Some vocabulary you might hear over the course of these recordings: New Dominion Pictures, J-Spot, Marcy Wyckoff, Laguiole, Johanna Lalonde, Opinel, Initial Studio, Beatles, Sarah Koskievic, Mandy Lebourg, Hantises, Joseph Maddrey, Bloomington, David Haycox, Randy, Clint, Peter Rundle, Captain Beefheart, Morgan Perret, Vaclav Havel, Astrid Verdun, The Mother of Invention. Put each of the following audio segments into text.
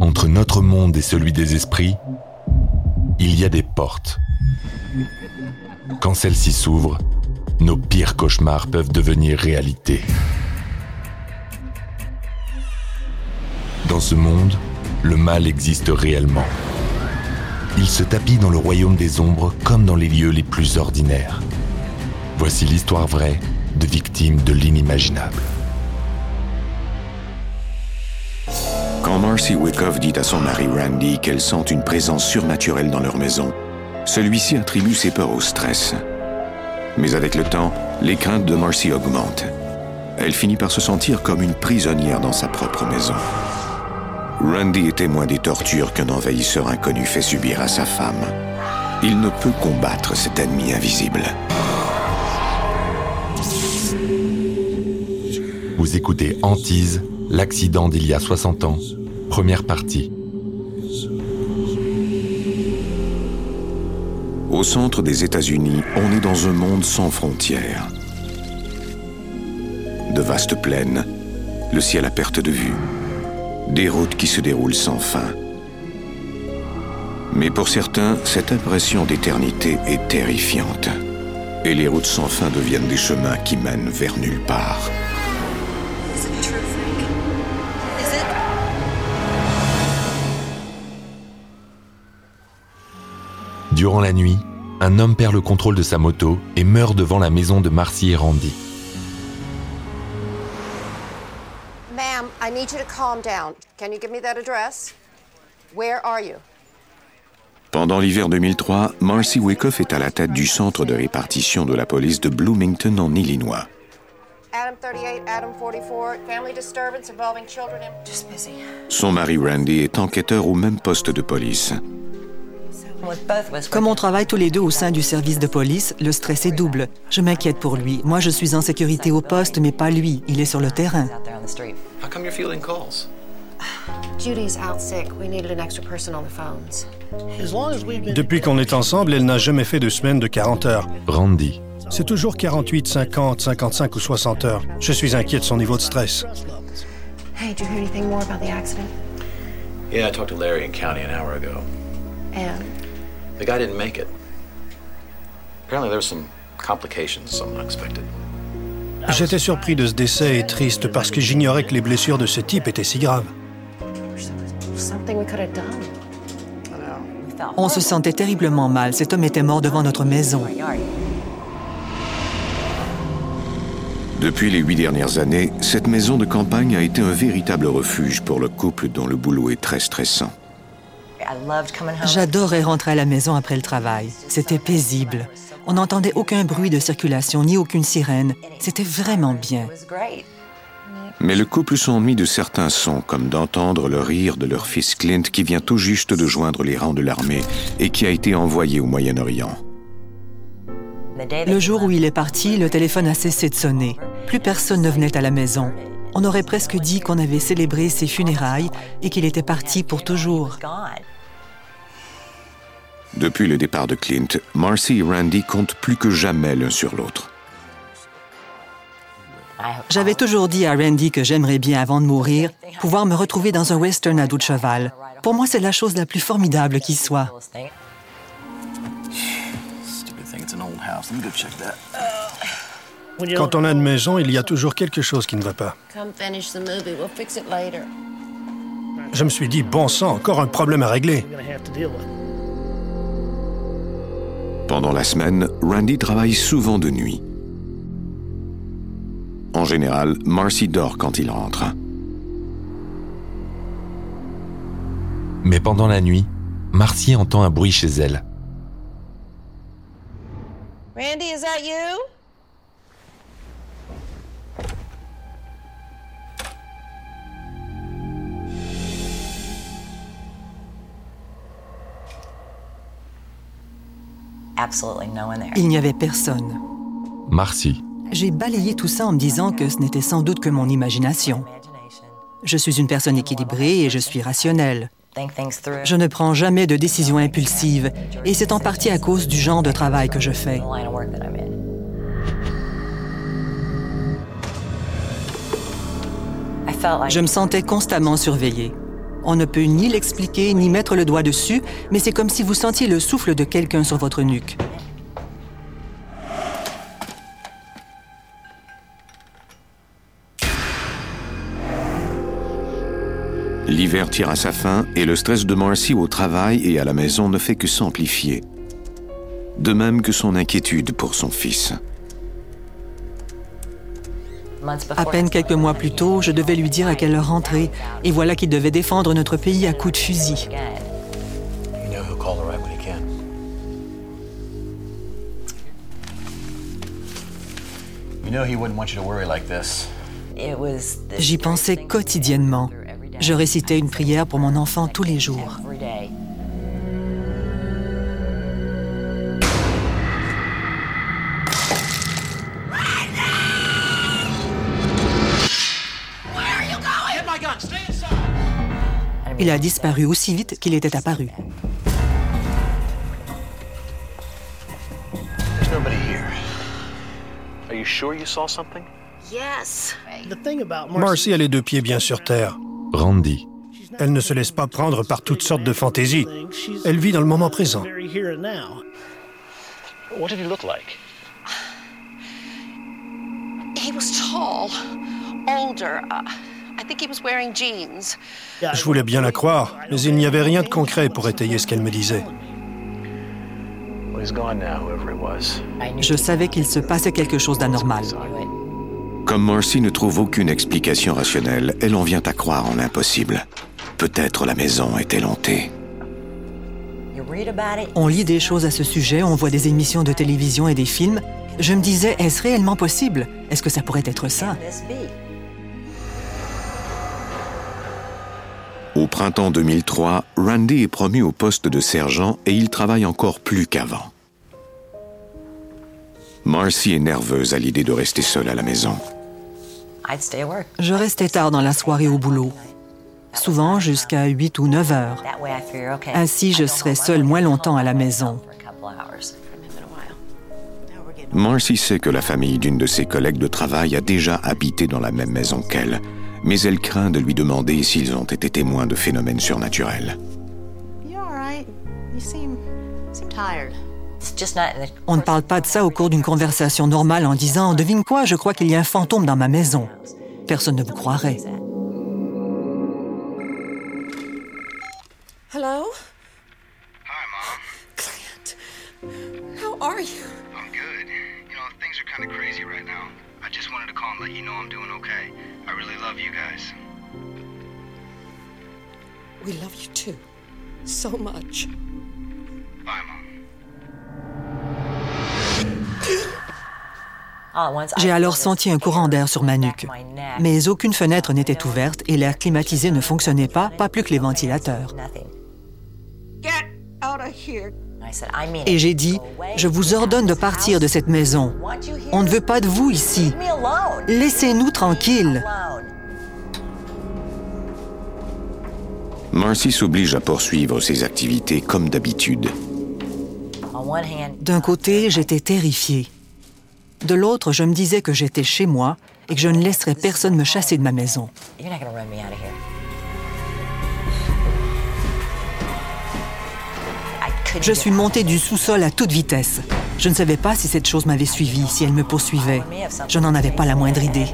Entre notre monde et celui des esprits, il y a des portes. Quand celles-ci s'ouvrent, nos pires cauchemars peuvent devenir réalité. Dans ce monde, le mal existe réellement. Il se tapit dans le royaume des ombres comme dans les lieux les plus ordinaires. Voici l'histoire vraie de victimes de l'inimaginable. Quand Marcy Wyckoff dit à son mari Randy qu'elle sent une présence surnaturelle dans leur maison, celui-ci attribue ses peurs au stress. Mais avec le temps, les craintes de Marcy augmentent. Elle finit par se sentir comme une prisonnière dans sa propre maison. Randy est témoin des tortures qu'un envahisseur inconnu fait subir à sa femme. Il ne peut combattre cet ennemi invisible. Vous écoutez Hantises, l'accident d'il y a 60 ans, première partie. Au centre des États-Unis, on est dans un monde sans frontières. De vastes plaines, le ciel à perte de vue, des routes qui se déroulent sans fin. Mais pour certains, cette impression d'éternité est terrifiante. Et les routes sans fin deviennent des chemins qui mènent vers nulle part. Durant la nuit, un homme perd le contrôle de sa moto et meurt devant la maison de Marcy et Randy. Ma'am, I need you to calm down. Can you give me that address? Where are you? Pendant l'hiver 2003, Marcy Wyckoff est à la tête du centre de répartition de la police de Bloomington en Illinois. Adam 38, Adam 44, family disturbance involving children in... Just busy. Son mari Randy est enquêteur au même poste de police. Comme on travaille tous les deux au sein du service de police, le stress est double. Je m'inquiète pour lui. Moi, je suis en sécurité au poste, mais pas lui. Il est sur le terrain. Depuis qu'on est ensemble, elle n'a jamais fait de semaine de 40 heures. Randy. C'est toujours 48, 50, 55 ou 60 heures. Je suis inquiet de son niveau de stress. Hey, did you hear anything more about the accident? Yeah, I talked to Larry in county an hour ago. And the guy didn't make it. Apparently there were some complications, some unexpected. J'étais surpris de ce décès et triste parce que j'ignorais que les blessures de ce type étaient si graves. On se sentait terriblement mal. Cet homme était mort devant notre maison. Depuis les 8 dernières années, cette maison de campagne a été un véritable refuge pour le couple dont le boulot est très stressant. J'adorais rentrer à la maison après le travail. C'était paisible. On n'entendait aucun bruit de circulation, ni aucune sirène. C'était vraiment bien. Mais le couple s'ennuie de certains sons, comme d'entendre le rire de leur fils Clint qui vient tout juste de joindre les rangs de l'armée et qui a été envoyé au Moyen-Orient. Le jour où il est parti, le téléphone a cessé de sonner. Plus personne ne venait à la maison. On aurait presque dit qu'on avait célébré ses funérailles et qu'il était parti pour toujours. Depuis le départ de Clint, Marcy et Randy comptent plus que jamais l'un sur l'autre. J'avais toujours dit à Randy que j'aimerais bien, avant de mourir, pouvoir me retrouver dans un western à dos de cheval. Pour moi, c'est la chose la plus formidable qui soit. Quand on a une maison, il y a toujours quelque chose qui ne va pas. Je me suis dit, bon sang, encore un problème à régler. Pendant la semaine, Randy travaille souvent de nuit. En général, Marcy dort quand il rentre. Mais pendant la nuit, Marcy entend un bruit chez elle. Randy, is that you? Il n'y avait personne. Marcy. J'ai balayé tout ça en me disant que ce n'était sans doute que mon imagination. Je suis une personne équilibrée et je suis rationnelle. Je ne prends jamais de décisions impulsives et c'est en partie à cause du genre de travail que je fais. Je me sentais constamment surveillée. On ne peut ni l'expliquer, ni mettre le doigt dessus, mais c'est comme si vous sentiez le souffle de quelqu'un sur votre nuque. L'hiver tire à sa fin et le stress de Marcy au travail et à la maison ne fait que s'amplifier. De même que son inquiétude pour son fils. À peine quelques mois plus tôt, je devais lui dire à quelle heure rentrer, et voilà qu'il devait défendre notre pays à coups de fusil. J'y pensais quotidiennement. Je récitais une prière pour mon enfant tous les jours. Il a disparu aussi vite qu'il était apparu. Marcy a les deux pieds bien sur terre. Randy. Elle ne se laisse pas prendre par toutes sortes de fantaisies. Elle vit dans le moment présent. Je voulais bien la croire, mais il n'y avait rien de concret pour étayer ce qu'elle me disait. Je savais qu'il se passait quelque chose d'anormal. Comme Marcy ne trouve aucune explication rationnelle, elle en vient à croire en l'impossible. Peut-être la maison est-elle hantée. On lit des choses à ce sujet, on voit des émissions de télévision et des films. Je me disais, est-ce réellement possible? Est-ce que ça pourrait être ça? Au printemps 2003, Randy est promu au poste de sergent et il travaille encore plus qu'avant. Marcy est nerveuse à l'idée de rester seule à la maison. Je restais tard dans la soirée au boulot, souvent jusqu'à 8 ou 9 heures. Ainsi, je serais seule moins longtemps à la maison. Marcy sait que la famille d'une de ses collègues de travail a déjà habité dans la même maison qu'elle, mais elle craint de lui demander s'ils ont été témoins de phénomènes surnaturels. On ne parle pas de ça au cours d'une conversation normale en disant « Devine quoi, je crois qu'il y a un fantôme dans ma maison ». Personne ne vous croirait. Hello? Hi, Mom. Clint, how are you? I'm good. You know, things are kind of crazy right now. I just wanted to call and let you know I'm doing okay. I really love you guys. We love you too. So much. Bye, Mom. J'ai alors senti un courant d'air sur ma nuque. Mais aucune fenêtre n'était ouverte et l'air climatisé ne fonctionnait pas, pas plus que les ventilateurs. Et j'ai dit, « Je vous ordonne de partir de cette maison. On ne veut pas de vous ici. Laissez-nous tranquilles. » Marcy s'oblige à poursuivre ses activités comme d'habitude. D'un côté, j'étais terrifiée. De l'autre, je me disais que j'étais chez moi et que je ne laisserais personne me chasser de ma maison. Je suis montée du sous-sol à toute vitesse. Je ne savais pas si cette chose m'avait suivie, si elle me poursuivait. Je n'en avais pas la moindre idée.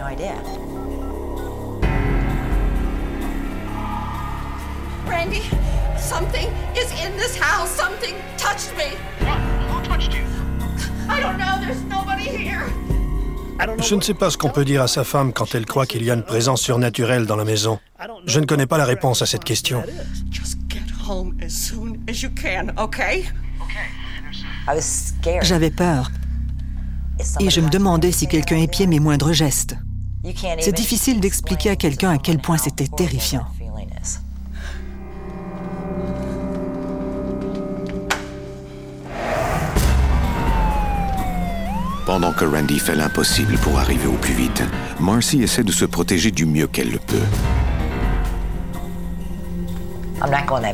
Randy, something is in this house. Something touched me. What? Who touched you? I don't know. There's nobody here. Je ne sais pas ce qu'on peut dire à sa femme quand elle croit qu'il y a une présence surnaturelle dans la maison. Je ne connais pas la réponse à cette question. J'avais peur. Et je me demandais si quelqu'un épiait mes moindres gestes. C'est difficile d'expliquer à quelqu'un à quel point c'était terrifiant. Pendant que Randy fait l'impossible pour arriver au plus vite, Marcy essaie de se protéger du mieux qu'elle le peut.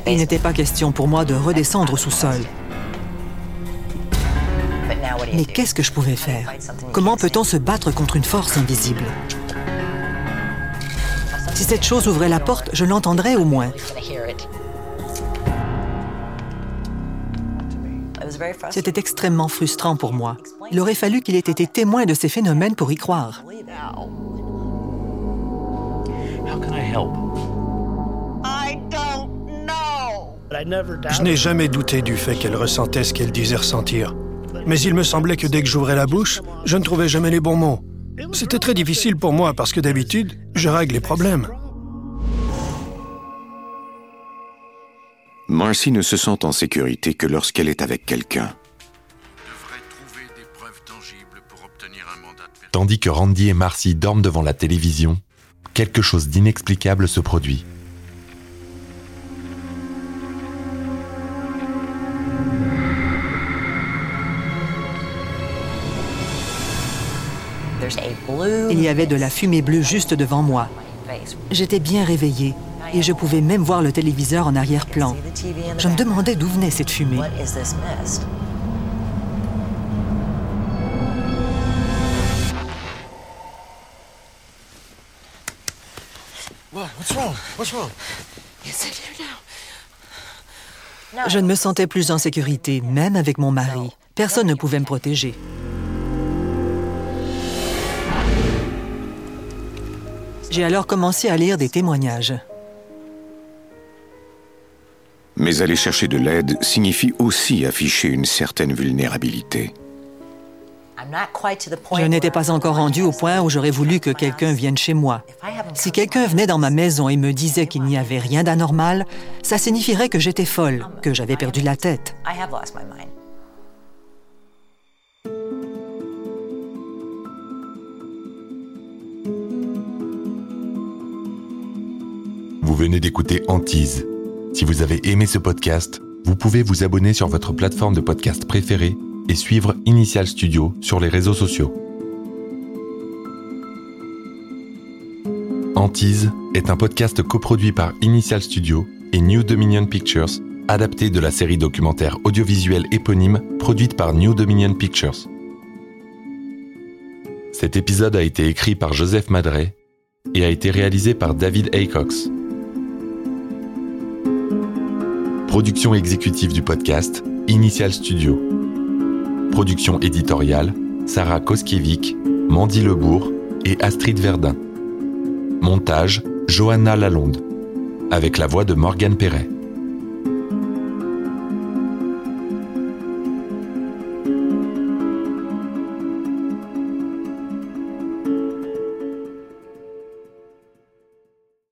Il n'était pas question pour moi de redescendre au sous-sol. Mais qu'est-ce que je pouvais faire? Comment peut-on se battre contre une force invisible? Si cette chose ouvrait la porte, je l'entendrais au moins. C'était extrêmement frustrant pour moi. Il aurait fallu qu'il ait été témoin de ces phénomènes pour y croire. Je n'ai jamais douté du fait qu'elle ressentait ce qu'elle disait ressentir. Mais il me semblait que dès que j'ouvrais la bouche, je ne trouvais jamais les bons mots. C'était très difficile pour moi parce que d'habitude, je règle les problèmes. Marcy ne se sent en sécurité que lorsqu'elle est avec quelqu'un. Tandis que Randy et Marcy dorment devant la télévision, quelque chose d'inexplicable se produit. Il y avait de la fumée bleue juste devant moi. J'étais bien réveillée et je pouvais même voir le téléviseur en arrière-plan. Je me demandais d'où venait cette fumée. Je ne me sentais plus en sécurité, même avec mon mari. Personne ne pouvait me protéger. J'ai alors commencé à lire des témoignages. Mais aller chercher de l'aide signifie aussi afficher une certaine vulnérabilité. Je n'étais pas encore rendue au point où j'aurais voulu que quelqu'un vienne chez moi. Si quelqu'un venait dans ma maison et me disait qu'il n'y avait rien d'anormal, ça signifierait que j'étais folle, que j'avais perdu la tête. Vous venez d'écouter Hantises. Si vous avez aimé ce podcast, vous pouvez vous abonner sur votre plateforme de podcast préférée et suivre Initial Studio sur les réseaux sociaux. Hantises est un podcast coproduit par Initial Studio et New Dominion Pictures, adapté de la série documentaire audiovisuelle éponyme produite par New Dominion Pictures. Cet épisode a été écrit par Joseph Maddrey et a été réalisé par David Haycox. Production exécutive du podcast, Initial Studio. Production éditoriale, Sarah Koskievic, Mandy Lebourg et Astrid Verdun. Montage, Johanna Lalonde. Avec la voix de Morgan Perret.